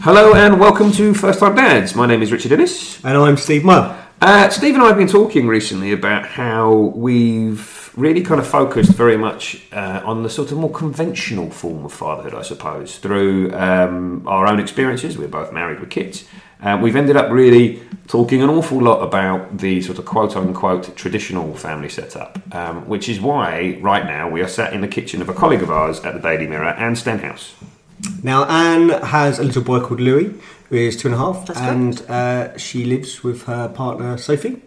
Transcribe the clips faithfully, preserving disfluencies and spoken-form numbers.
Hello and welcome to First Time Dads. My name is Richard Innes. And I'm Steve Meyer. Uh, Steve and I have been talking recently about how we've really kind of focused very much uh, on the sort of more conventional form of fatherhood, I suppose, through um, our own experiences. We're both married with kids. Uh, we've ended up really talking an awful lot about the sort of quote-unquote traditional family setup, um, which is why right now we are sat in the kitchen of a colleague of ours at the Daily Mirror, Anne Stenhouse. Now, Anne has a little boy called Louis, who is two and a half, That's and uh, she lives with her partner, Sophie.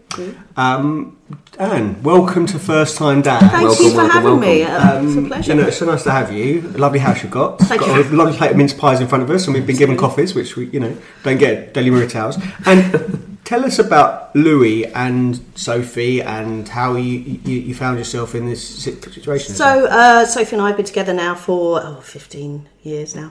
Um, Anne, welcome to First Time Dad. Thank welcome, you for welcome, having welcome. me. Um, it's a pleasure. You know, it's so nice to have you. Lovely house you've got. Thank got you. A lovely plate of mince pies in front of us, and we've been given coffees, which we, you know, don't get at Daily Mirror towels. And tell us about Louis and Sophie and how you, you, you found yourself in this situation. So, uh, Sophie and I have been together now for oh, fifteen years now.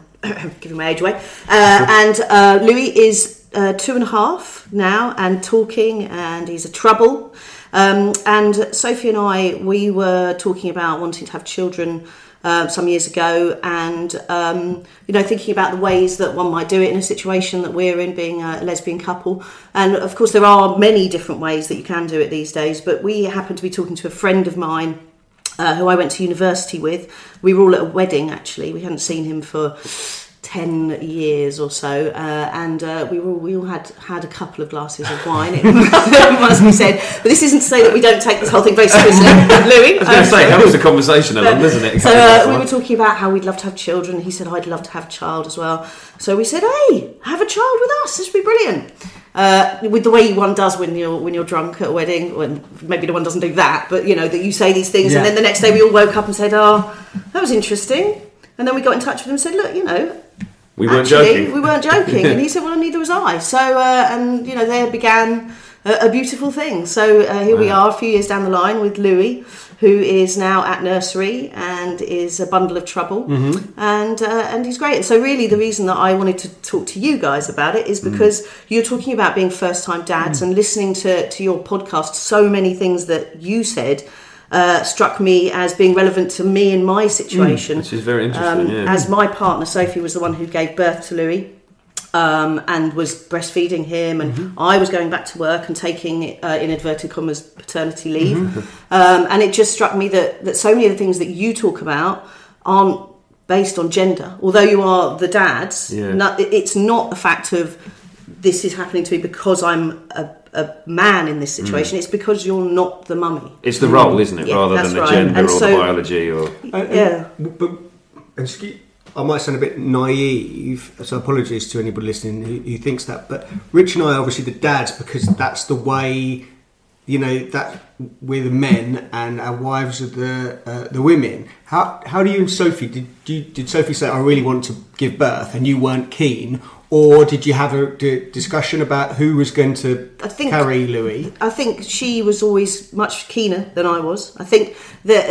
Giving my age away. Uh, and uh, Louis is uh, two and a half now and talking, and he's a trouble. Um, and Sophie and I, we were talking about wanting to have children uh, some years ago, and um, you know, thinking about the ways that one might do it in a situation that we're in, being a lesbian couple. And of course, there are many different ways that you can do it these days, but we happened to be talking to a friend of mine Uh, who I went to university with. We were all at a wedding, actually. We hadn't seen him for ten years or so, uh, and uh, we, were, we all had, had a couple of glasses of wine, it must be said. But this isn't to say that we don't take this whole thing very seriously, Louis. I was going to say, that was a conversation, Ellen, wasn't it? So uh, we were talking about how we'd love to have children. He said, I'd love to have a child as well. So we said, hey, have a child with us, this would be brilliant. Uh, with the way one does when you're when you're drunk at a wedding, when maybe the one doesn't do that, but you know that you say these things, yeah. And then the next day we all woke up and said, "Oh, that was interesting," and then we got in touch with him and said, "Look, you know, we weren't actually, joking. We weren't joking." And he said, "Well, neither was I." So, uh, and you know, there began a, a beautiful thing. So uh, here wow. we are, a few years down the line, with Louis, who is now at nursery and is a bundle of trouble, mm-hmm. and uh, and he's great. And so really the reason that I wanted to talk to you guys about it is because mm. you're talking about being first-time dads, mm. and listening to, to your podcast, so many things that you said uh, struck me as being relevant to me in my situation. Mm. Which is very interesting, um, yeah. As my partner, Sophie, was the one who gave birth to Louis. Um, and was breastfeeding him, and mm-hmm. I was going back to work and taking uh, in inverted commas paternity leave, mm-hmm. um, and it just struck me that, that so many of the things that you talk about aren't based on gender, although you are the dads, yeah. not, it's not a fact of this is happening to me because I'm a, a man in this situation, mm. it's because you're not the mummy. It's the role, isn't it, yeah, rather than the right. gender and or so, the biology or... And, yeah. And, but, excuse I might sound a bit naive, so apologies to anybody listening who, who thinks that, but Rich and I are obviously the dads because that's the way, you know, that we're the men and our wives are the uh, the women. How how do you and Sophie, did you, did Sophie say, I really want to give birth and you weren't keen? Or did you have a d- discussion about who was going to I think, carry Louis? I think she was always much keener than I was. I think that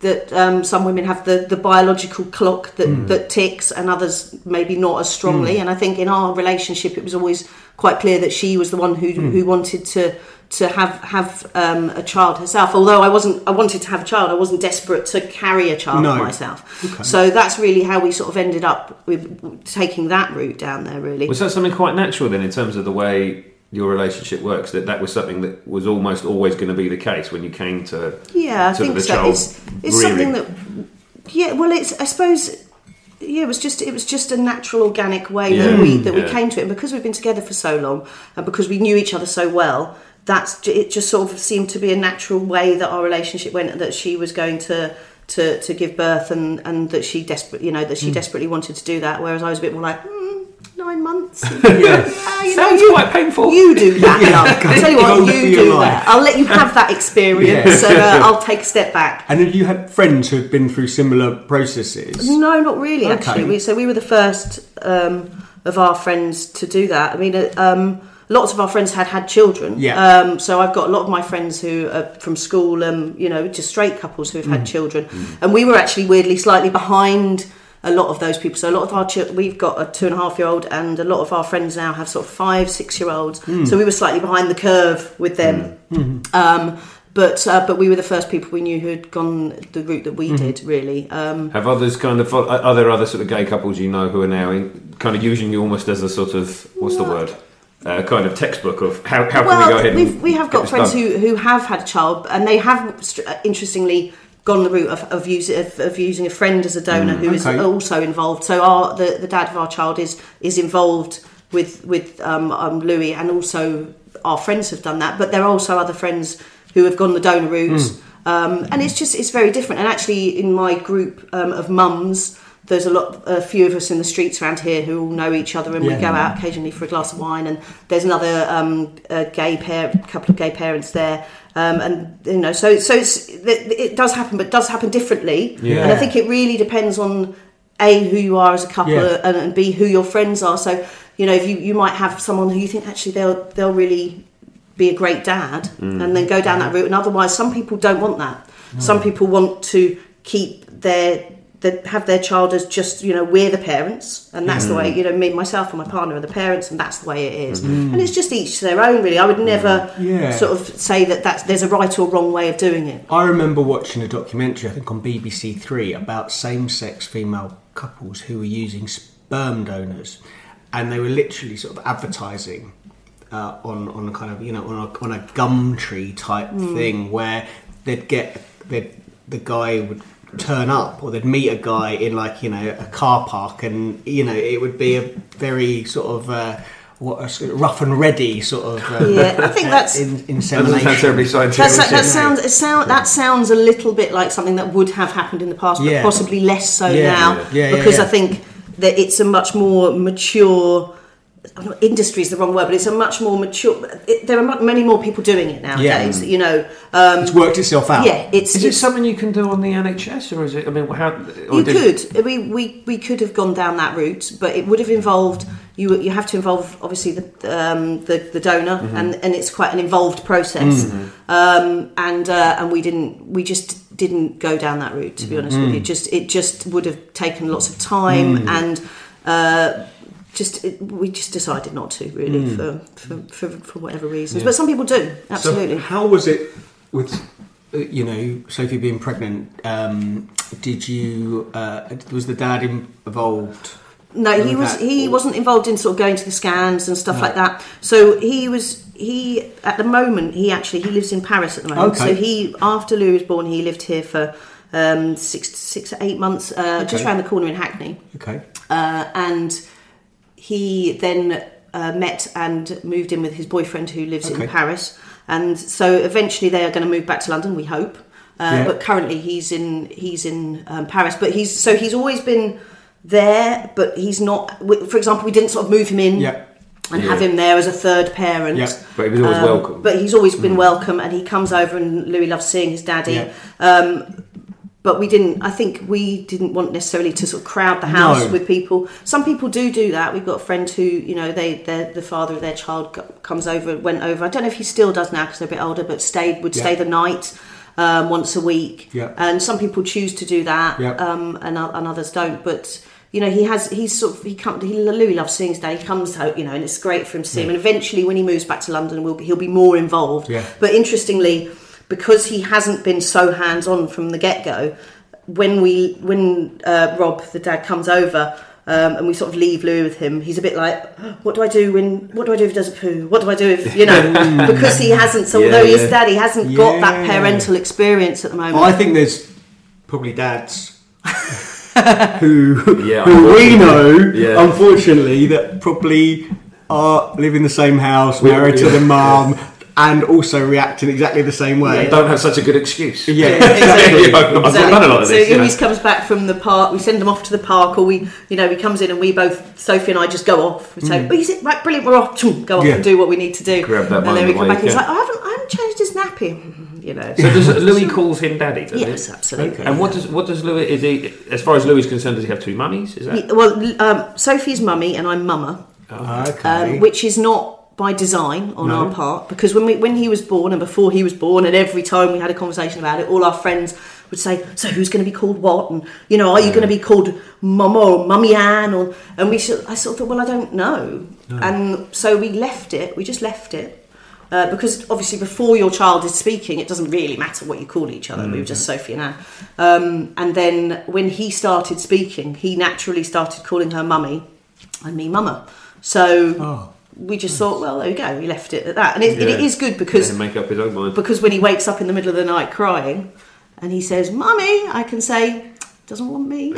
that um, some women have the, the biological clock that, mm. that ticks, and others maybe not as strongly. Mm. And I think in our relationship, it was always quite clear that she was the one who mm. who wanted to to have have um, a child herself. Although I wasn't, I wanted to have a child. I wasn't desperate to carry a child no. myself. Okay. So that's really how we sort of ended up with taking that route down there. Really, was that something quite natural then, in terms of the way your relationship works? That that was something that was almost always going to be the case when you came to yeah. I think the so. Child it's it's rearing. Something that yeah. Well, it's I suppose. Yeah, it was just it was just a natural, organic way yeah. that we that yeah. we came to it, and because we've been together for so long, and because we knew each other so well, that's it. Just sort of seemed to be a natural way that our relationship went. That she was going to to, to give birth, and, and that she desperate, you know, that she mm. desperately wanted to do that. Whereas I was a bit more like mm, nine months. yes. uh, you Sounds know, you, quite painful. You do that. yeah, love. I'll tell you what, you, you do that. I'll let you have that experience. yeah. So uh, I'll take a step back. And have you had friends who've been through similar processes? No, not really. Okay. Actually, we, so we were the first um, of our friends to do that. I mean. Uh, um, lots of our friends had had children. Yeah. Um, so I've got a lot of my friends who are from school, um, you know, just straight couples who have mm. had children. Mm. And we were actually weirdly slightly behind a lot of those people. So a lot of our children, we've got a two and a half year old, and a lot of our friends now have sort of five, six year olds. Mm. So we were slightly behind the curve with them. Mm. Mm-hmm. Um, But uh, but we were the first people we knew who had gone the route that we mm-hmm. did, really. Um, Have others kind of... Are there other sort of gay couples you know who are now in, kind of using you almost as a sort of... What's no. the word? Uh, kind of textbook of how, how well, can we go ahead and... We have got friends who, who have had a child, and they have, interestingly, gone the route of, of, use, of, of using a friend as a donor mm, who okay. is also involved. So our the, the dad of our child is is involved with, with um, um, Louis, and also our friends have done that. But there are also other friends... who have gone the donor route, mm. um, and it's just, it's very different. And actually, in my group um, of mums, there's a lot, a few of us in the streets around here who all know each other, and yeah. we go out occasionally for a glass of wine. And there's another um, a gay pair, a couple of gay parents there, um, and you know, so so it's, it does happen, but it does happen differently. Yeah. And I think it really depends on A, who you are as a couple, yeah. and, and B, who your friends are. So you know, if you you might have someone who you think actually they'll they'll really be a great dad, mm. and then go down that route. And otherwise, some people don't want that. Mm. Some people want to keep their, their, have their child as just, you know, we're the parents, and that's mm. the way, you know, me, myself and my partner are the parents, and that's the way it is. Mm. And it's just each to their own, really. I would never yeah. sort of say that that's, there's a right or wrong way of doing it. I remember watching a documentary, I think on B B C Three, about same-sex female couples who were using sperm donors, and they were literally sort of advertising Uh, on on a kind of, you know, on a on a Gumtree type mm. thing, where they'd get they'd, the guy would turn up, or they'd meet a guy in, like, you know, a car park, and you know it would be a very sort of uh, what a rough and ready sort of uh, yeah. I think that's in, insemination. That doesn't sound that's, that, that sounds it sound, yeah. that sounds a little bit like something that would have happened in the past, but yeah. possibly less so yeah. now yeah. Yeah, yeah, because yeah, yeah. I think that it's a much more mature. Industry is the wrong word, but it's a much more mature. It, there are many more people doing it nowadays. Yeah. You know, um, it's worked itself out. Yeah, it's. Is it's, it something you can do on the N H S, or is it? I mean, how you could. It, we, we we could have gone down that route, but it would have involved you. You have to involve obviously the um, the, the donor, mm-hmm. and, and it's quite an involved process. Mm-hmm. Um, and uh, and we didn't. We just didn't go down that route. To be honest mm-hmm. with you, just it just would have taken lots of time mm-hmm. and. Uh, Just it, we just decided not to, really, mm. for, for, for for whatever reasons. Yeah. But some people do, absolutely. So how was it with, you know, Sophie being pregnant? Um, did you uh, was the dad involved? No, he was. That, he or? wasn't involved in sort of going to the scans and stuff no. like that. So he was. He at the moment he actually he lives in Paris at the moment. Okay. So he after Louis was born, he lived here for um, six six to eight months, uh, okay. just around the corner in Hackney. Okay, uh, and. He then uh, met and moved in with his boyfriend who lives okay. in Paris. And so eventually they are going to move back to London, we hope. Uh, yeah. But currently he's in he's in um, Paris. But he's so he's always been there, but he's not... For example, we didn't sort of move him in yeah. and yeah. have him there as a third parent. Yeah. But he was always um, welcome. But he's always been mm. welcome, and he comes over and Louis loves seeing his daddy. Yeah. Um, But we didn't, I think we didn't want necessarily to sort of crowd the house no. with people. Some people do do that. We've got a friend who, you know, they the father of their child comes over, went over. I don't know if he still does now because they're a bit older, but stayed would yeah. stay the night um, once a week. Yeah. And some people choose to do that yeah. um, and, and others don't. But, you know, he has, he's sort of, he comes, he, Louis loves seeing his dad. He comes home, you know, and it's great for him to see yeah. him. And eventually when he moves back to London, we'll be, he'll be more involved. Yeah. But interestingly... because he hasn't been so hands-on from the get-go, when we when uh, Rob, the dad, comes over um, and we sort of leave Louis with him, he's a bit like, what do I do when? What do I do if he does a poo? What do I do if, you know, because he hasn't, so yeah, although he is dad, he hasn't yeah. got that parental experience at the moment. Well, I think there's probably dads who, yeah, who we know, yeah. unfortunately, that probably are live in the same house, married yeah. to the mum, and also react in exactly the same way. Yeah, don't have such a good excuse. Yeah, exactly. I've done exactly. a lot of this. So Louis comes back from the park. We send him off to the park, or we, you know, he comes in and we both, Sophie and I, just go off. We say, mm. "Is it right? Brilliant, we're off. Go off yeah. and do what we need to do." Grab that and then we come back. And he's like, "I haven't, I haven't changed his nappy." You know. So does Louis calls him daddy? Doesn't yes, it? absolutely. Okay. And yeah. what does what does Louis? Is he, as far as Louis is concerned, does he have two mummies? Is that he, well, um, Sophie's mummy and I'm mama. Oh, okay. Um, which is not. not by design on no. our part, because when we when he was born and before he was born, and every time we had a conversation about it, all our friends would say, so who's going to be called what? And, you know, are you going to be called Mama or Mummy Anne? Or, and we should, I sort of thought, well, I don't know. No. And so we left it. We just left it. Uh, because obviously before your child is speaking, it doesn't really matter what you call each other. Mm-hmm. We were just Sophie and Anne. Um, and then when he started speaking, he naturally started calling her Mummy and me Mama. So oh, we just nice. thought, well, there we go. We left it at that. And it, yeah. and it is good because, make up his own mind. Because when he wakes up in the middle of the night crying and he says, Mummy, I can say, doesn't want me.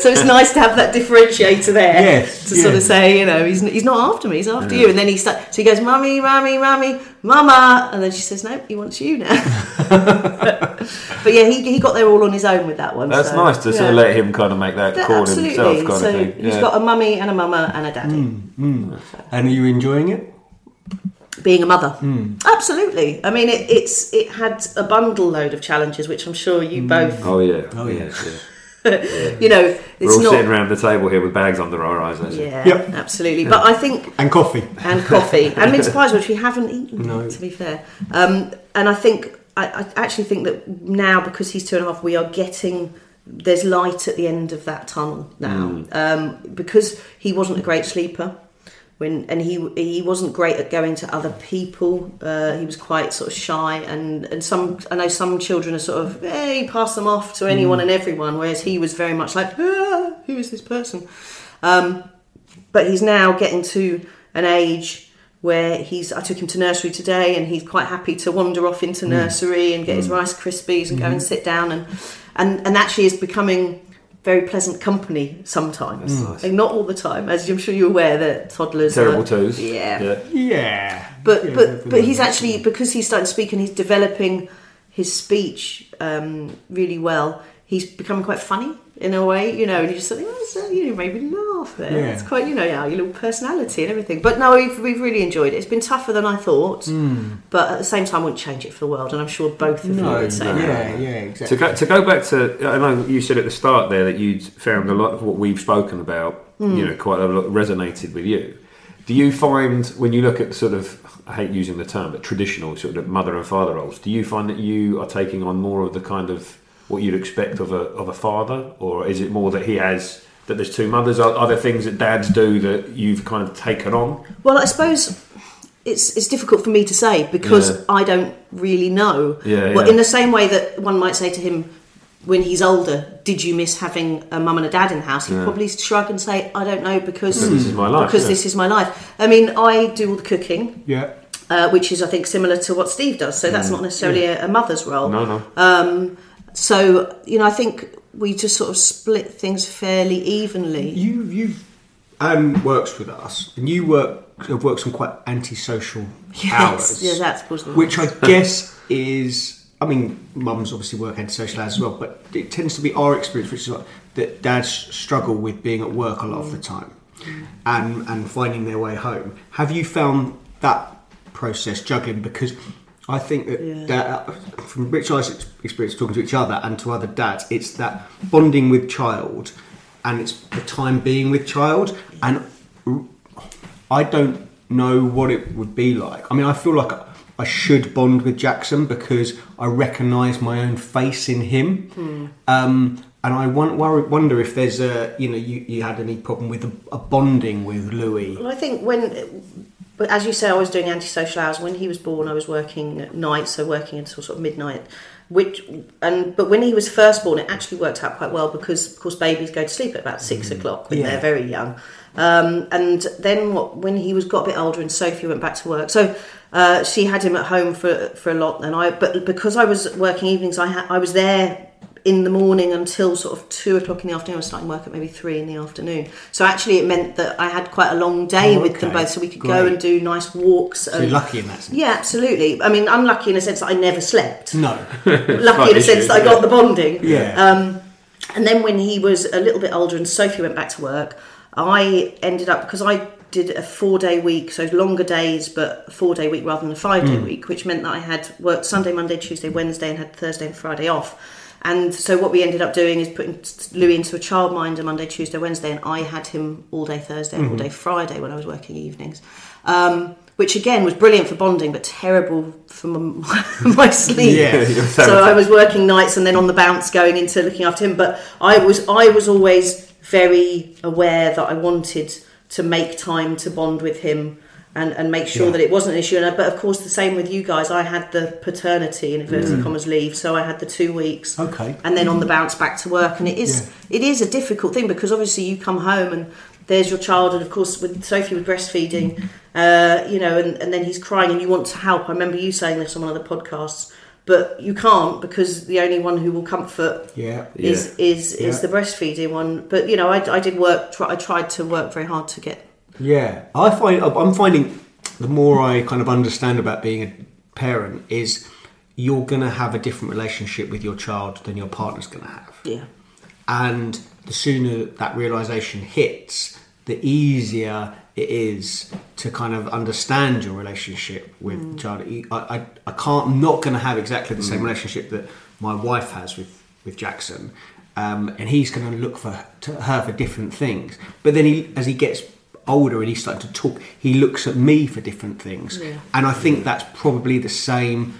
So it's nice to have that differentiator there, yes, to yes. sort of say, you know, he's he's not after me, he's after yeah. you. And then he starts, so he goes, Mummy, Mummy, Mummy, Mama, and then she says, nope, he wants you now. But yeah, he he got there all on his own with that one. That's so nice to yeah. sort of let him kind of make that, that call absolutely. himself. Kind so of thing. Yeah. He's got a mummy and a mama and a daddy. Mm, mm. So. And are you enjoying it? Being a mother, mm. absolutely. I mean, it, it's it had a bundle load of challenges, which I'm sure you mm. both. Oh yeah, oh yeah, yeah. yeah. You know, it's we're all not... sitting around the table here with bags under our eyes. Actually. Yeah, yep. absolutely. Yeah. But I think and coffee and coffee and mince pies, which we haven't eaten. No. Yet, to be fair, um, and I think I, I actually think that now, because he's two and a half, we are getting. There's light at the end of that tunnel now, mm. um, because he wasn't a great sleeper. When, and he he wasn't great at going to other people. Uh, he was quite sort of shy, and, and some I know some children are sort of hey pass them off to anyone mm. and everyone, whereas he was very much like ah, who is this person? Um, but he's now getting to an age where he's I took him to nursery today, and he's quite happy to wander off into mm. nursery and get mm. his Rice Krispies and mm. go and sit down, and and and actually is becoming very pleasant company sometimes. Mm. Nice. Like not all the time, as I'm sure you're aware that toddlers terrible are, twos. Yeah. Yeah. yeah. But yeah, but but he's actually, because he's starting to speak and he's developing his speech um, really well, he's becoming quite funny in a way, you know, and you just think, oh, so, you know, made me laugh there. Yeah. It's quite, you know, yeah, your little personality and everything. But no, we've, we've really enjoyed it. It's been tougher than I thought, mm. but at the same time, I wouldn't change it for the world, and I'm sure both of no, you would say no. Yeah, yeah, exactly. To go, to go back to, I know you said at the start there that you'd found a lot of what we've spoken about, mm. you know, quite a lot resonated with you. Do you find, when you look at sort of, I hate using the term, but traditional sort of mother and father roles, do you find that you are taking on more of the kind of what you'd expect of a of a father, or is it more that he has that there's two mothers? Are, are there things that dads do that you've kind of taken on? Well, I suppose it's it's difficult for me to say because yeah. I don't really know. Yeah, well, yeah. in the same way that one might say to him when he's older, "Did you miss having a mum and a dad in the house?" He'd yeah. probably shrug and say, "I don't know because mm. this is my life." Because yeah. this is my life. I mean, I do all the cooking. Yeah. Uh, which is, I think, similar to what Steve does. So mm. that's not necessarily yeah. a, a mother's role. No, no. Um, So, you know, I think we just sort of split things fairly evenly. You, you've um, worked with us, and you work have worked some quite antisocial yes, hours. Yeah, that's possible. Which I guess is, I mean, mums obviously work antisocial hours as well, but it tends to be our experience, which is like, that dads struggle with being at work a lot mm. of the time and and finding their way home. Have you found that process juggling? Because I think that, yeah. that from Rich and I's experience talking to each other and to other dads, it's that bonding with child and it's the time being with child. And I don't know what it would be like. I mean, I feel like I should bond with Jackson because I recognise my own face in him. Mm. Um, and I wonder if there's a, you know, you, you had any problem with a, a bonding with Louis. Well, I think when... But as you say, I was doing antisocial hours. When he was born, I was working at night, so working until sort of midnight. Which, and but when he was first born, it actually worked out quite well because, of course, babies go to sleep at about six mm. o'clock when yeah. they're very young. Um, and then what, when he was got a bit older and Sophie went back to work, so uh, she had him at home for for a lot. And I, but because I was working evenings, I ha- I was there in the morning until sort of two o'clock in the afternoon. I was starting work at maybe three in the afternoon. So actually it meant that I had quite a long day oh, with okay. them both, so we could Great. go and do nice walks. So and, you're lucky in that sense. Yeah, absolutely. I mean, I'm lucky in a sense that I never slept. No. Lucky in a sense that I got yeah. the bonding. Yeah. Um, and then when he was a little bit older and Sophie went back to work, I ended up, because I did a four-day week, so longer days, but a four-day week rather than a five-day mm. week, which meant that I had worked Sunday, Monday, Tuesday, Wednesday, and had Thursday and Friday off. And so what we ended up doing is putting Louis into a childminder Monday, Tuesday, Wednesday, and I had him all day Thursday and mm-hmm. all day Friday when I was working evenings, um, which again was brilliant for bonding, but terrible for my, my sleep. Yeah, so I was working nights and then on the bounce going into looking after him. But I was I was always very aware that I wanted to make time to bond with him and, and make sure yeah. that it wasn't an issue. And I, but of course, the same with you guys. I had the paternity, in inverted mm. commas, leave. So I had the two weeks. Okay. And then on the bounce back to work. And it is yeah. it is a difficult thing because obviously you come home and there's your child. And of course, with Sophie with breastfeeding, uh, you know, and, and then he's crying and you want to help. I remember you saying this on one of the podcasts. But you can't because the only one who will comfort yeah, yeah, is is, yeah. is the breastfeeding one. But, you know, I, I did work. Try, I tried to work very hard to get... Yeah, I find I'm finding the more I kind of understand about being a parent is you're going to have a different relationship with your child than your partner's going to have. Yeah, and the sooner that realization hits, the easier it is to kind of understand your relationship with mm. the child. I, I I can't I'm not going to have exactly the mm. same relationship that my wife has with with Jackson, um, and he's going to look for to her for different things. But then he as he gets older and he's starting to talk, he looks at me for different things, yeah. and I think that's probably the same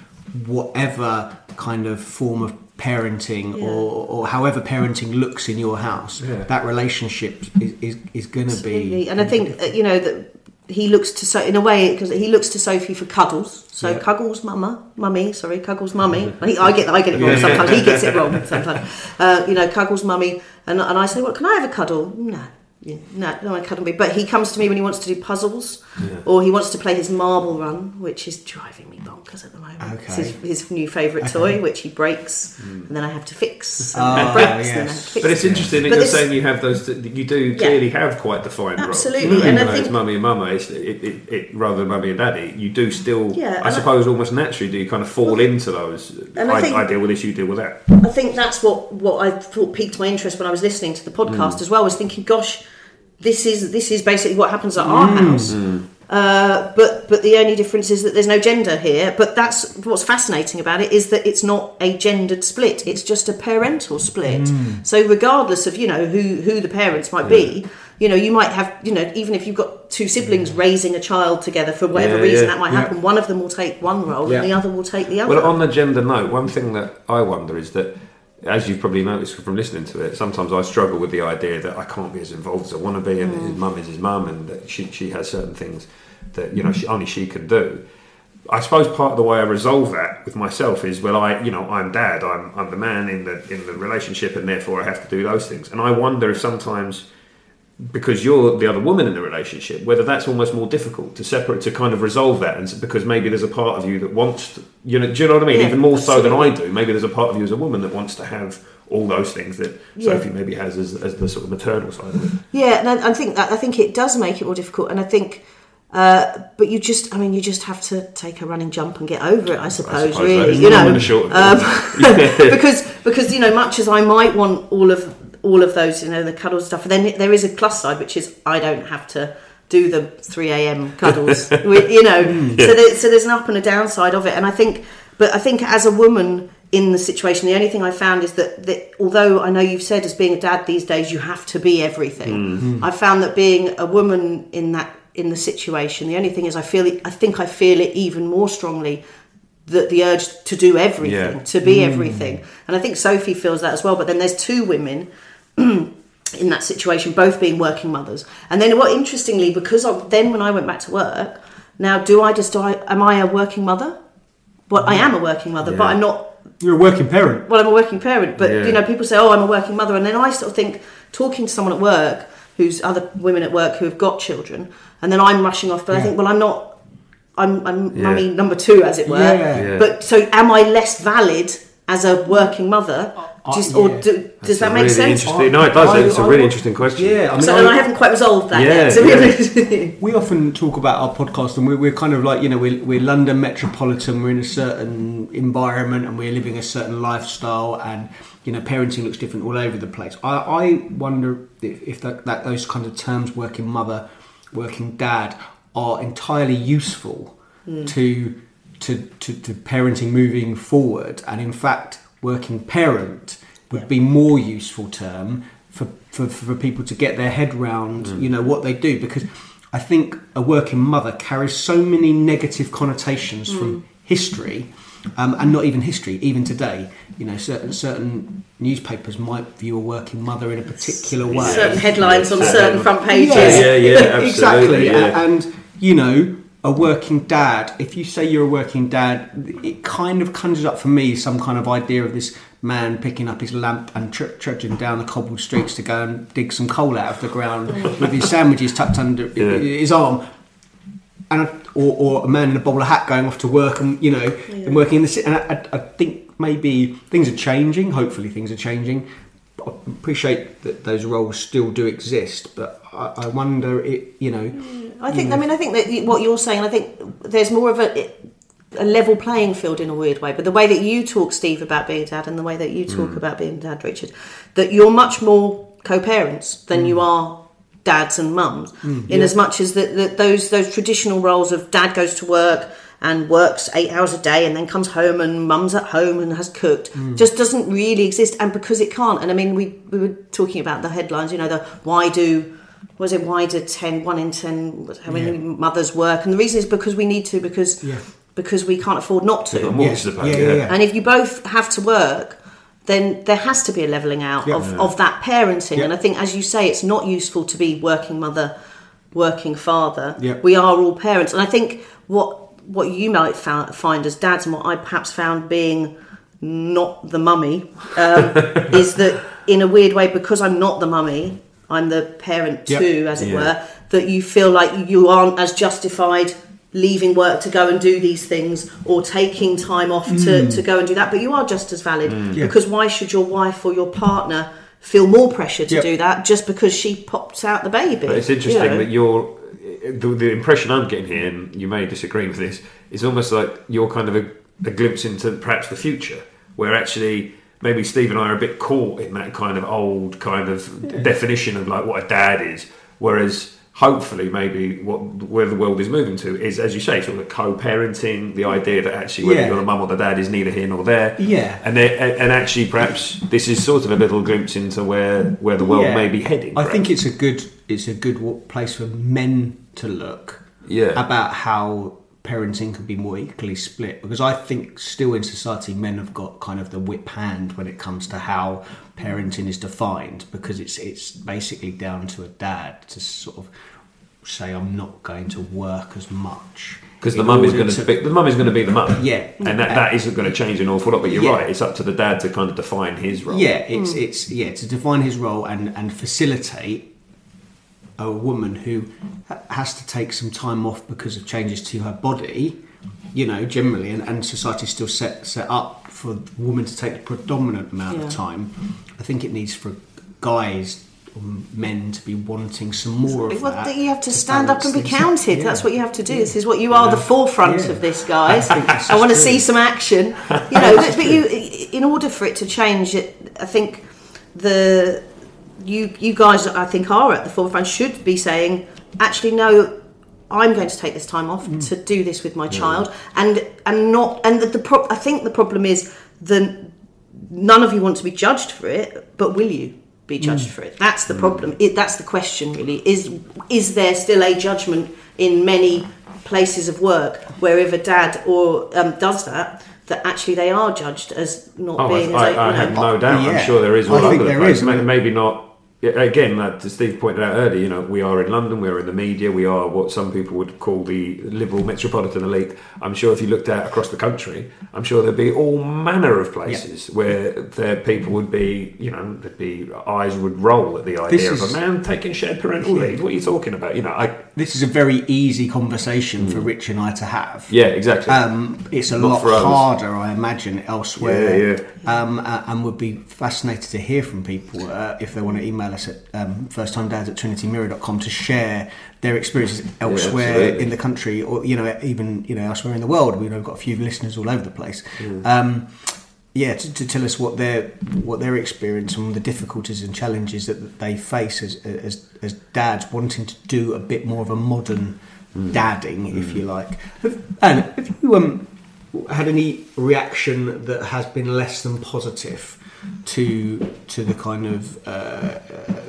whatever kind of form of parenting yeah. or, or however parenting looks in your house, yeah. that relationship is, is, is going to be. And I think you know that he looks to so in a way because he looks to Sophie for cuddles, so yeah. cuddles mama mummy sorry cuddles mummy I, I get I get it wrong sometimes, he gets it wrong sometimes, uh, you know, cuddles mummy, and, and I say, well, can I have a cuddle? No. Yeah, no, no, I couldn't be. But he comes to me when he wants to do puzzles, yeah. or he wants to play his marble run, which is driving me bonkers at the moment. Okay. It's his, his new favourite toy, okay. which he breaks, mm. and then I have to fix. And oh, breaks, yes. and I have to fix but it's interesting that but you're saying you have those. You do clearly yeah. have quite defined absolutely. Roles. Absolutely, and I think it's mummy and mama. It's it, it, it rather than mummy and daddy. You do still, yeah, I suppose, I, almost naturally do you kind of fall well, into those. And I, I, think, I deal with this, you deal with that. I think that's what what I thought piqued my interest when I was listening to the podcast mm. as well. I was thinking, gosh. This is this is basically what happens at our house, mm. uh, but but the only difference is that there's no gender here. But that's what's fascinating about it is that it's not a gendered split; it's just a parental split. Mm. So regardless of you know who, who the parents might yeah. be, you know you might have you know even if you've got two siblings yeah. raising a child together for whatever yeah, reason yeah, that might yeah. happen, one of them will take one role yeah. and the other will take the other. Well, on the gender note, one thing that I wonder is that. As you've probably noticed from listening to it, sometimes I struggle with the idea that I can't be as involved as I want to be, and mm. his mum is his mum, and that she she has certain things that you know she, only she can do. I suppose part of the way I resolve that with myself is, well, I you know I'm dad, I'm I'm the man in the in the relationship, and therefore I have to do those things. And I wonder if sometimes, because you're the other woman in the relationship, whether that's almost more difficult to separate, to kind of resolve that, and because maybe there's a part of you that wants to, you know, do you know what I mean? Yeah, even more so than I do. Maybe there's a part of you as a woman that wants to have all those things that yeah. Sophie maybe has as, as the sort of maternal side of it. Yeah, and I, I think that, I think it does make it more difficult, and I think, uh, but you just, I mean, you just have to take a running jump and get over it, I suppose, I suppose really, you know, um, because because you know, much as I might want all of. all of those, you know, the cuddle stuff. And then there is a plus side, which is I don't have to do the three a.m. cuddles, with, you know. Yeah. So, there, so there's an up and a downside of it. And I think, but I think as a woman in the situation, the only thing I found is that, that although I know you've said as being a dad these days, you have to be everything. Mm-hmm. I found that being a woman in that, in the situation, the only thing is I feel it, I think I feel it even more strongly The, the urge to do everything, yeah. to be mm. everything. And I think Sophie feels that as well. But then there's two women in that situation, both being working mothers. And then what, interestingly, because I, then when I went back to work, now do I just, do I, am I a working mother? Well, I am a working mother, yeah. but I'm not... You're a working parent. Well, I'm a working parent. But, yeah. you know, people say, oh, I'm a working mother. And then I sort of think, talking to someone at work, who's other women at work who have got children, and then I'm rushing off. But yeah. I think, well, I'm not... I'm, I'm yeah. mummy number two, as it were. Yeah. Yeah. But so, am I less valid as a working mother? Just, uh, yeah. Or do, does that make really sense? No, it does. I, it's I, a really I, interesting question. Yeah, I mean, so, I, and I haven't quite resolved that yeah, yet. So yeah. We often talk about our podcast, and we're, we're kind of like you know we're, we're London metropolitan. We're in a certain environment, and we're living a certain lifestyle, and you know parenting looks different all over the place. I, I wonder if, if that, that those kind of terms, working mother, working dad, are entirely useful mm. to, to to to parenting moving forward, and in fact working parent would yeah. be more useful term for, for, for people to get their head round, mm. you know, what they do. Because I think a working mother carries so many negative connotations mm. from history, um, and not even history, even today. You know, certain certain newspapers might view a working mother in a particular way. Certain headlines on certain front pages. Yeah, yeah, yeah, absolutely. Exactly, yeah. And, you know... a working dad, if you say you're a working dad, it kind of conjures up for me some kind of idea of this man picking up his lamp and tre- trudging down the cobbled streets to go and dig some coal out of the ground with his sandwiches tucked under yeah. his arm, and a, or, or a man in a bowler hat going off to work and, you know, yeah. and working in the city. And I, I think maybe things are changing, hopefully things are changing. I appreciate that those roles still do exist, but I, I wonder, it, you know... I think, you know, I mean, I think that what you're saying, I think there's more of a, a level playing field in a weird way, but the way that you talk, Steve, about being a dad and the way that you talk mm. about being a dad, Richard, that you're much more co-parents than mm. you are dads and mums, mm, in yeah. as much as that, that those those traditional roles of dad goes to work and works eight hours a day and then comes home and mum's at home and has cooked, mm. just doesn't really exist, and because it can't. And I mean, we, we were talking about the headlines, you know, the why do, was it why do ten, one in ten, how many yeah. mothers work? And the reason is because we need to, because yeah. because we can't afford not to. Yeah, yeah. to pay, yeah, yeah. Yeah. And if you both have to work, then there has to be a levelling out yeah. of, yeah. of that parenting. Yeah. And I think, as you say, it's not useful to be working mother, working father. Yeah. We are all parents. And I think what... what you might find as dads, and what I perhaps found being not the mummy, um, is that in a weird way, because I'm not the mummy, I'm the parent yep. too, as it yeah. were, that you feel like you aren't as justified leaving work to go and do these things, or taking time off mm. to, to go and do that. But you are just as valid, mm. because why should your wife or your partner feel more pressure to yep. do that just because she pops out the baby? But it's interesting you know? that you're... The, the impression I'm getting here, and you may disagree with this, is almost like you're kind of a, a glimpse into perhaps the future, where actually maybe Steve and I are a bit caught in that kind of old kind of yeah. definition of like what a dad is, whereas hopefully maybe what where the world is moving to is, as you say, sort of co-parenting, the idea that actually whether yeah. you're a mum or the dad is neither here nor there, yeah and and actually perhaps this is sort of a little glimpse into where where the world yeah. may be heading. I perhaps. think it's a good it's a good place for men to look yeah. about how parenting could be more equally split, because I think still in society men have got kind of the whip hand when it comes to how parenting is defined, because it's it's basically down to a dad to sort of say I'm not going to work as much because the mum is going to be the mum is going to be the mum yeah and that, that isn't going to change an awful lot, but you're yeah. right, it's up to the dad to kind of define his role yeah it's mm. it's yeah to define his role and and facilitate a woman who has to take some time off because of changes to her body, you know, generally, and, and society's still set set up for women to take the predominant amount yeah. of time. I think it needs for guys or men to be wanting some more of well, that. You have to, to stand up and be counted. Yeah. That's what you have to do. Yeah. This is what you are, yeah. the forefront yeah. of this, guys. I, I want to see some action. You know, but, but you, in order for it to change, it, I think the... You you guys, I think, are at the forefront, should be saying, actually, no, I'm going to take this time off mm. to do this with my yeah. child. And and not and the, the pro- I think the problem is that none of you want to be judged for it, but will you be judged mm. for it? That's the mm. problem. It, that's the question, really. Is is there still a judgment in many places of work where if a dad or um, does that, that actually they are judged as not oh, being... I, as I, I have no doubt. Yeah. I'm sure there is. All I think there place. is. Maybe, maybe not... Again, as Steve pointed out earlier, you know, we are in London, we are in the media, we are what some people would call the liberal metropolitan elite. I'm sure if you looked out across the country, I'm sure there'd be all manner of places yeah. where there people would be, you know, there'd be eyes would roll at the idea is, of a man taking shared parental yeah. leave. What are you talking about? You know, I, this is a very easy conversation mm. for Rich and I to have. Yeah, exactly. Um, it's a Not lot harder, I imagine, elsewhere. Yeah, yeah. Um, uh, and would be fascinated to hear from people uh, if they want to email us at um, first time dads at trinity mirror dot com to share their experiences elsewhere yeah, in the country, or you know, even you know, elsewhere in the world. We've got a few listeners all over the place. Mm. Um, yeah, to, to tell us what their what their experience and the difficulties and challenges that they face as as, as dads wanting to do a bit more of a modern mm. dadding, if mm. you like. Have, Anne, have you um had any reaction that has been less than positive to to the kind of uh,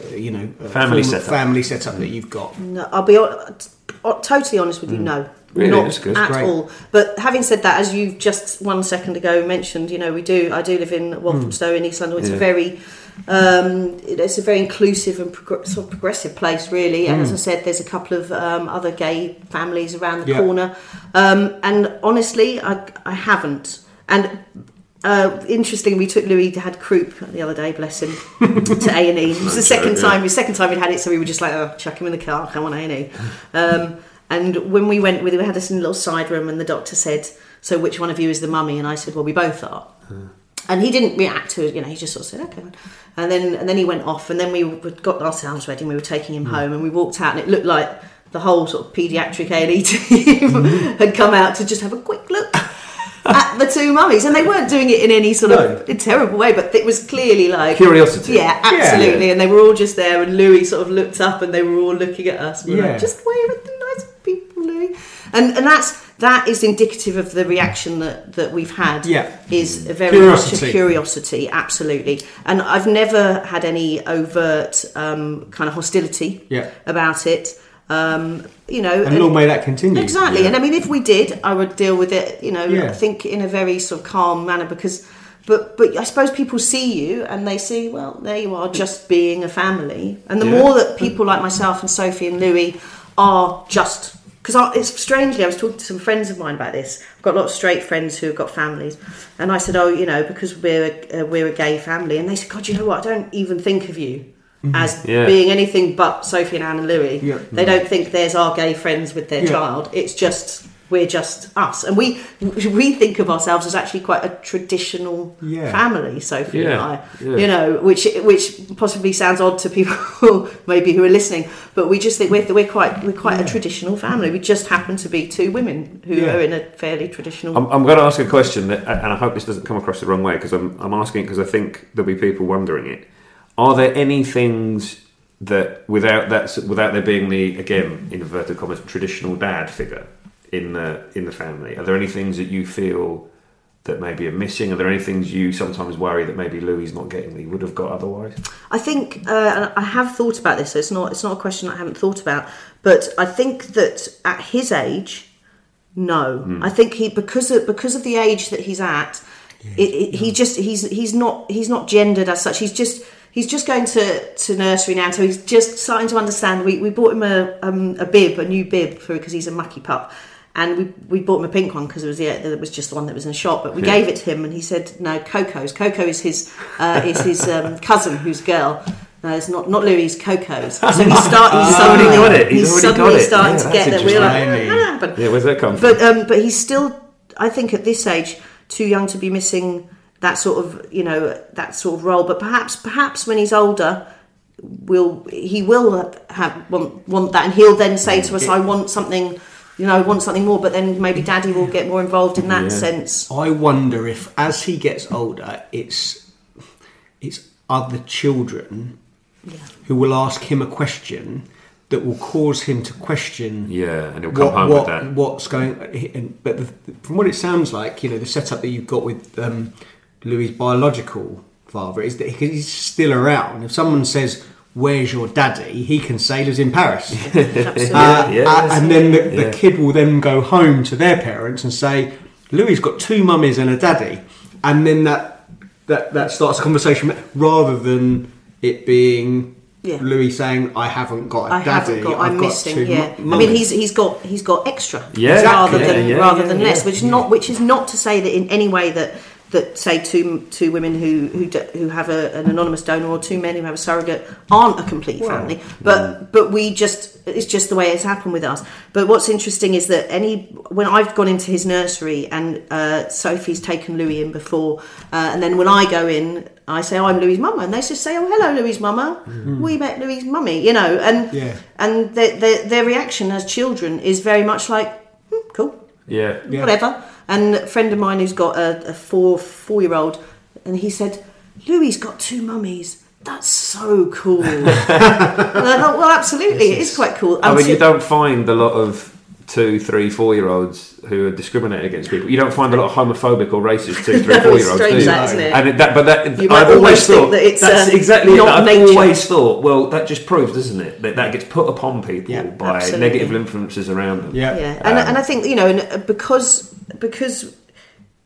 uh, you know uh, family setup family setup that you've got? No, I'll be totally honest with you. Mm. No, really, not that's good. At Great. All. But having said that, as you've just one second ago mentioned, you know, we do. I do live in Walthamstow mm. in East London. It's yeah. a very Um, it's a very inclusive and prog- sort of progressive place, really. And mm. as I said, there's a couple of um, other gay families around the yeah. corner. Um, and honestly, I, I haven't. And uh, interestingly, we took Louis had croup the other day, bless him, to A and E. It was the second yeah. time. The second time we'd had it, so we were just like, oh, chuck him in the car, come on A and E. Um, and when we went, we had this in a little side room, and the doctor said, "So which one of you is the mummy?" And I said, "Well, we both are." Mm. And he didn't react to it, you know, he just sort of said, okay. And then and then he went off, and then we got ourselves ready and we were taking him mm. home, and we walked out, and it looked like the whole sort of paediatric A and E team mm. had come out to just have a quick look at the two mummies. And they weren't doing it in any sort no. of terrible way, but it was clearly like... Curiosity. Yeah, absolutely. Yeah. And they were all just there, and Louis sort of looked up, and they were all looking at us. We were yeah. like, just wave at the nice people, Louis. And, and that's... That is indicative of the reaction that, that we've had. Yeah. Is a very curiosity. much a curiosity, absolutely. And I've never had any overt um, kind of hostility yeah. about it. Um, you know, and long may that continue. Exactly. Yeah. And I mean, if we did, I would deal with it. You know, yeah. I think in a very sort of calm manner, because. But but I suppose people see you and they see, well, there you are, just being a family. And the yeah. more that people like myself and Sophie and Louis are just. Because it's strangely, I was talking to some friends of mine about this. I've got a lot of straight friends who have got families, and I said, "Oh, you know, because we're a, uh, we're a gay family," and they said, "God, you know what? I don't even think of you mm-hmm. as yeah. being anything but Sophie and Anne and Louis." Yeah. They don't think there's our gay friends with their yeah. child. It's just we're just us, and we we think of ourselves as actually quite a traditional yeah. family, Sophie yeah. and I. Yeah. You know, which which possibly sounds odd to people maybe who are listening, but we just think we're we're quite we're quite yeah. a traditional family. We just happen to be two women who yeah. are in a fairly traditional. I'm, I'm going to ask a question, that, and I hope this doesn't come across the wrong way, because I'm I'm asking it because I think there'll be people wondering it. Are there any things that without that without there being the again inverted commas traditional dad figure in the in the family? Are there any things that you feel that maybe are missing? Are there any things you sometimes worry that maybe Louis not getting that he would have got otherwise? I think, uh, and I have thought about this, so it's not it's not a question I haven't thought about, but I think that at his age, no. Mm. I think he because of, because of the age that he's at, yeah, it, it, yeah. he just he's he's not he's not gendered as such. He's just He's just going to, to nursery now, so he's just starting to understand. We we bought him a um, a bib, a new bib, for because he's a mucky pup. And we, we bought him a pink one because it was the it was just the one that was in the shop. But we yeah. gave it to him, and he said, "No, Coco's. Coco is his uh, is his um, cousin, who's a girl. No, it's not not Louis. Coco's." So he start, he's, oh, suddenly, got it. he's, he's suddenly got it. starting yeah, to get that. We're like, oh, how did that happen? Yeah, where's that come from? But um, but he's still, I think, at this age, too young to be missing that sort of you know that sort of role. But perhaps perhaps when he's older. Will he will have want, want that, and he'll then say to us, "I want something." You know, want something more, but then maybe Daddy will get more involved in that yeah. sense. I wonder if, as he gets older, it's it's other children yeah. who will ask him a question that will cause him to question. Yeah, and he'll come what, home what, with that. What's going? But the, from what it sounds like, you know, the setup that you've got with um, Louis' biological father is that he's still around. If someone says, "Where's your daddy?" he can say lives in Paris. Absolutely. Uh, yes. And then the, the yeah. kid will then go home to their parents and say, "Louis's got two mummies and a daddy," and then that that, that starts a conversation rather than it being yeah. Louis saying, "I haven't got a I daddy. Haven't got, I've I'm got missing." Two yeah, mu- I mean he's he's got he's got extra yeah, exactly. rather than yeah, yeah, rather yeah, than yeah, less, yeah. which yeah. not which is not to say that in any way that. That say two two women who who, do, who have a, an anonymous donor or two men who have a surrogate aren't a complete well, family, but yeah. but we just it's just the way it's happened with us. But what's interesting is that any when I've gone into his nursery and uh, Sophie's taken Louis in before, uh, and then when I go in, I say, "Oh, I'm Louis' mama," and they just say, "Oh, hello, Louis' mama. Mm-hmm. We met Louis' mummy," you know, and yeah. and their, their their reaction as children is very much like, hmm, "Cool, yeah, whatever." Yeah. And a friend of mine who's got a, a four four-year-old, and he said, "Louis's got two mummies. That's so cool." And I thought, well, absolutely, is... it is quite cool. I mean, um, so... you don't find a lot of two, three, four-year-olds who are discriminating against people. You don't find a lot of homophobic or racist two, three, four-year-olds, do you? That, isn't it? And that, but that, I've always thought that it's that's uh, exactly it. I've nature. always thought, well, that just proves, doesn't it, that that gets put upon people yeah, by absolutely. negative influences around them. Yeah, yeah. And um, and I think you know, and because because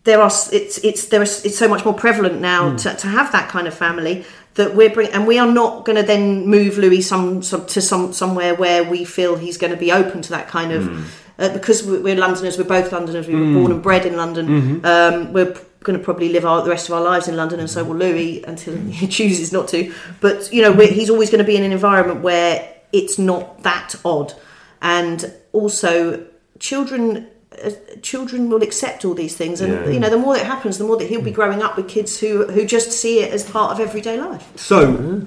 there are it's it's there is it's so much more prevalent now mm. to, to have that kind of family. That we're bringing, and we are not going to then move Louis some, some to some somewhere where we feel he's going to be open to that kind of, mm. uh, because we're Londoners, we're both Londoners, we were mm. born and bred in London. Mm-hmm. Um, we're going to probably live our, the rest of our lives in London, and so will Louis until he chooses not to. But you know, we're, he's always going to be in an environment where it's not that odd, and also children. Uh, children will accept all these things, and yeah. you know, the more that happens, the more that he'll be growing up with kids who who just see it as part of everyday life. So,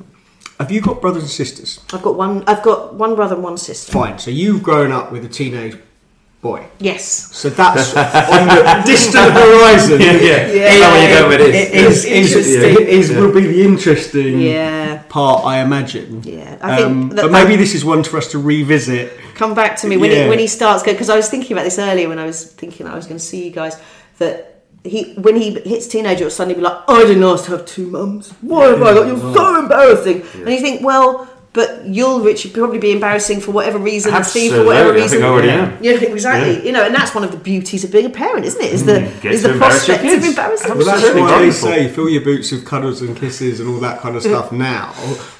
have you got brothers and sisters? I've got one. I've got one brother and one sister. Fine. So you've grown up with a teenage boy. Yes. So that's on the distant horizon. Yeah, yeah. yeah. yeah. Where you go with it is interesting. It is yeah. will be the interesting yeah. part, I imagine. Yeah. I um, think that but maybe that, this is one for us to revisit. Come back to me when yeah. he when he starts going, because I was thinking about this earlier when I was thinking I was going to see you guys, that he when he hits teenager it'll suddenly be like, I didn't ask to have two mums, why have I got you're oh. so embarrassing yeah. and you think, well, but you'll Richard probably be embarrassing for whatever reason, Absolutely. Steve for whatever reason. I think I already am. Yeah, exactly. Yeah. You know, and that's one of the beauties of being a parent, isn't it? Is the mm, is the prospect of embarrassing. Well, that's why they say fill your boots with cuddles and kisses and all that kind of stuff. Now,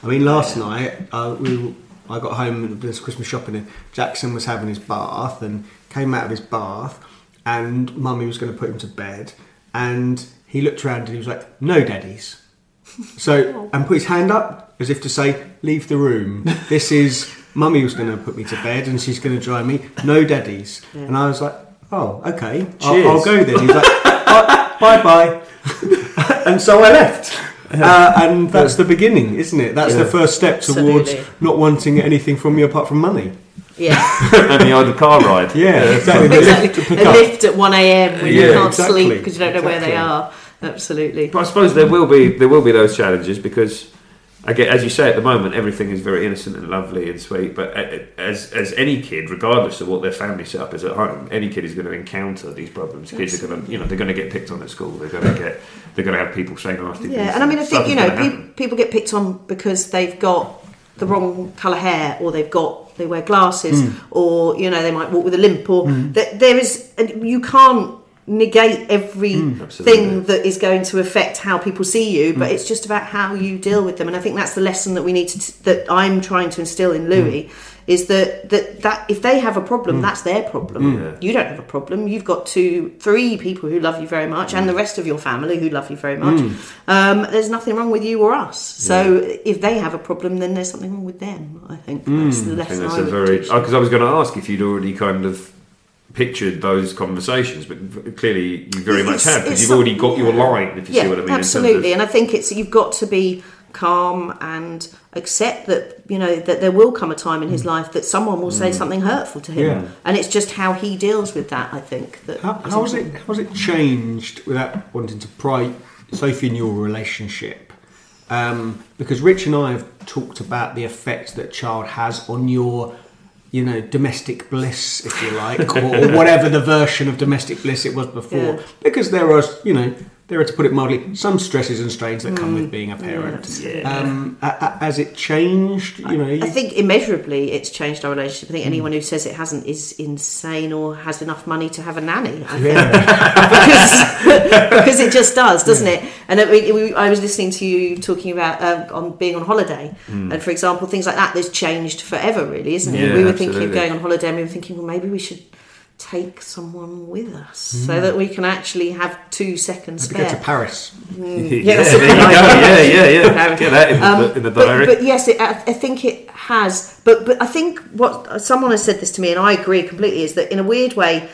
I mean, last yeah. night uh, we. Were, I got home and there was Christmas shopping and Jackson was having his bath and came out of his bath and Mummy was going to put him to bed and he looked around and he was like, no daddies. So, and put his hand up as if to say, leave the room. This is, Mummy was going to put me to bed and she's going to dry me. No daddies. Yeah. And I was like, oh, okay, I'll, I'll go then. He's like, oh, bye-bye. And so I left. Uh, and that's the beginning, isn't it? That's yeah. the first step towards Absolutely. Not wanting anything from you apart from money. Yeah. And the other car ride. Yeah, exactly. The exactly. lift, a lift at one a.m. when yeah, you can't exactly. sleep because you don't know exactly. where they are. Absolutely. But I suppose there will be there will be those challenges because, I get, as you say, at the moment everything is very innocent and lovely and sweet. But as as any kid, regardless of what their family setup is at home, any kid is going to encounter these problems. Kids Absolutely. Are going to, you know, they're going to get picked on at school. They're going to get. They're going to have people saying nasty yeah, things. Yeah, and I mean, I think, you know, pe- people get picked on because they've got the wrong colour hair, or they've got, they wear glasses, mm. or, you know, they might walk with a limp, or mm. th- there is, you can't negate every mm, thing that is going to affect how people see you, but mm. it's just about how you deal with them. And I think that's the lesson that we need to, t- that I'm trying to instill in Louis, mm. is that, that that if they have a problem, mm. that's their problem. Yeah. You don't have a problem. You've got two, three people who love you very much mm. and the rest of your family who love you very much. Mm. Um, there's nothing wrong with you or us. So yeah. if they have a problem, then there's something wrong with them, I think. Mm. That's the lesson I, think that's I would a very, teach. Because I was going to ask if you'd already kind of pictured those conversations, but clearly you very it's, much have, because you've already got your line, if you yeah, see what I mean. Absolutely, and I think it's you've got to be calm and accept that, you know, that there will come a time in his life that someone will say mm. something hurtful to him, yeah. and it's just how he deals with that, I think. That how, how's it how's it changed without wanting to pry, Sophie, in your relationship? Um, because Rich and I have talked about the effect that child has on your, you know, domestic bliss, if you like, or, or whatever the version of domestic bliss it was before, yeah. because there are, you know, there are, to put it mildly, some stresses and strains that come mm. with being a parent. Yeah. Um, has it changed? You know, I, I think immeasurably it's changed our relationship. I think mm. anyone who says it hasn't is insane or has enough money to have a nanny. I think. Yeah. because, because it just does, doesn't yeah. it? And it, it, we, I was listening to you talking about um, on being on holiday. Mm. And, for example, things like that, that's changed forever, really, isn't it? Yeah, we were absolutely. thinking of going on holiday and we were thinking, well, maybe we should take someone with us mm. so that we can actually have two seconds spare. Go to Paris. Mm. Yeah, yeah, there you go. yeah, yeah, yeah. Get that in, um, the, in the diary. But, but yes, it, I, I think it has. But but I think what someone has said this to me, and I agree completely, is that in a weird way,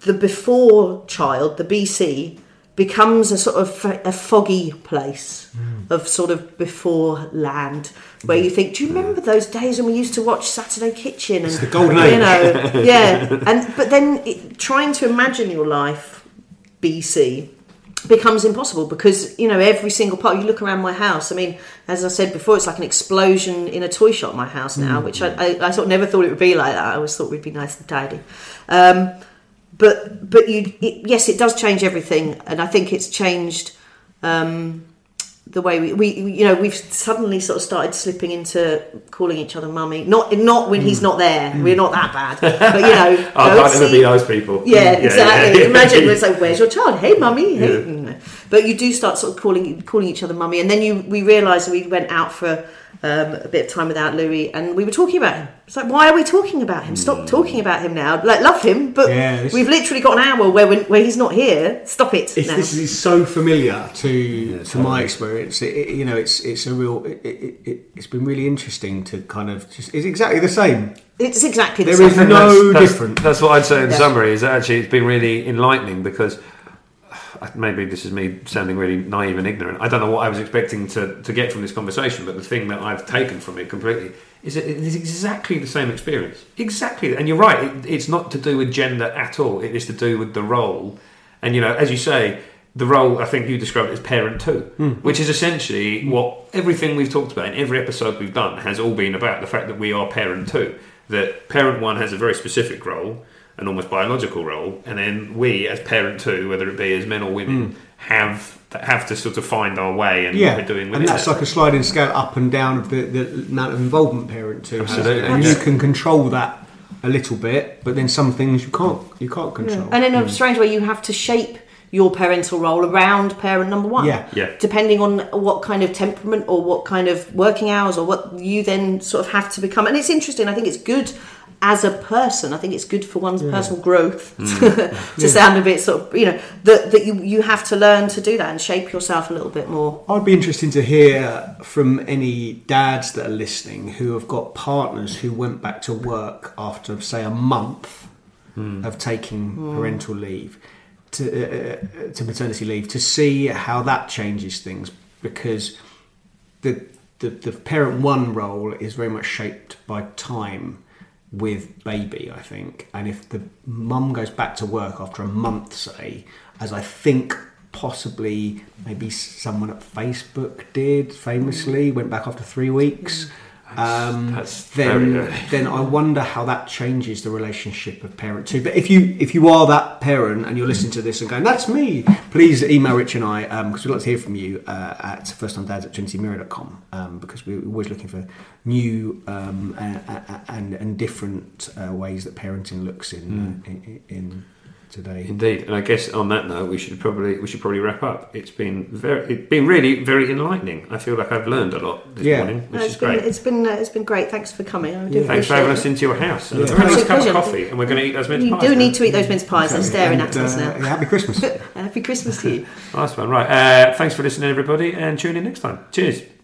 the before child, the B C, becomes a sort of a foggy place mm. of sort of before land, where you think, do you remember those days when we used to watch Saturday Kitchen? And, it's the golden age. You know, yeah. And but then it, trying to imagine your life B C becomes impossible because, you know, every single part, you look around my house. I mean, as I said before, it's like an explosion in a toy shop, my house now, mm, which yeah. I, I, I sort of never thought it would be like that. I always thought we'd be nice and tidy. Um, but but you it, yes, it does change everything. And I think it's changed um, the way we, we, you know, we've suddenly sort of started slipping into calling each other mummy. Not not when mm. he's not there. Mm. We're not that bad. But, you know. I can't ever be nice people. Yeah, yeah exactly. Yeah, yeah. Imagine when it's like, where's your child? Hey, mummy. Hey. Yeah. But you do start sort of calling calling each other mummy, and then you we realised we went out for um, a bit of time without Louis, and we were talking about him. It's like, why are we talking about him? Stop talking about him now. Like, love him, but yeah, we've literally got an hour where we're, where he's not here. Stop it. It's, now. This is so familiar to yeah, to totally. my experience. It, it, you know, it's it's a real. It, it, it, it's been really interesting to kind of just. It's exactly the same. It's exactly the there same. There is no that's, different. That's, that's what I'd say in yeah. summary. Is that actually it's been really enlightening because. Maybe this is me sounding really naive and ignorant. I don't know what I was expecting to, to get from this conversation, but the thing that I've taken from it completely is that it is exactly the same experience. Exactly. And you're right. It, it's not to do with gender at all. It is to do with the role. And, you know, as you say, the role, I think you described it as parent too, mm. which is essentially what everything we've talked about in every episode we've done has all been about, the fact that we are parent too. That parent one has a very specific role, an almost biological role, and then we as parent too, whether it be as men or women, mm. have have to sort of find our way and yeah. what we're doing with and it. And that's like a sliding scale up and down of the, the amount of involvement parent too has. And yeah. you can control that a little bit, but then some things you can't you can't control. Yeah. And in a mm. strange way you have to shape your parental role around parent number one. Yeah. yeah. Depending on what kind of temperament or what kind of working hours or what you then sort of have to become. And it's interesting, I think it's good as a person, I think it's good for one's yeah. personal growth mm. to yeah. sound a bit sort of, you know, that, that you, you have to learn to do that and shape yourself a little bit more. I'd be interested to hear from any dads that are listening who have got partners who went back to work after, say, a month mm. of taking mm. parental leave to, uh, to maternity leave, to see how that changes things, because the, the, the parent one role is very much shaped by time with baby, I think. And if the mum goes back to work after a month, say, as I think possibly maybe someone at Facebook did famously, went back after three weeks, um, that's, that's then then I wonder how that changes the relationship of parent two. But if you if you are that parent and you're listening to this and going, that's me, please email Rich and I, because um, we'd like to hear from you uh, at first time dads at trinity mirror dot com, um, because we're always looking for new um, and, and and different uh, ways that parenting looks in, mm. in in today. Indeed, and I guess on that note, we should probably we should probably wrap up. It's been very it's been really very enlightening. I feel like I've learned a lot this yeah. morning, which no, is been, great. It's been uh, it's been great. Thanks for coming. I do yeah. Thanks for having it. us into your house. Yeah. And yeah. It's a cup of coffee, and we're going to eat those mince you pies. You do now. need to eat those mince pies. They're staring and, at us now. Uh, happy Christmas! Happy Christmas to you. Nice one. Right. Uh, thanks for listening, everybody, and tune in next time. Cheers.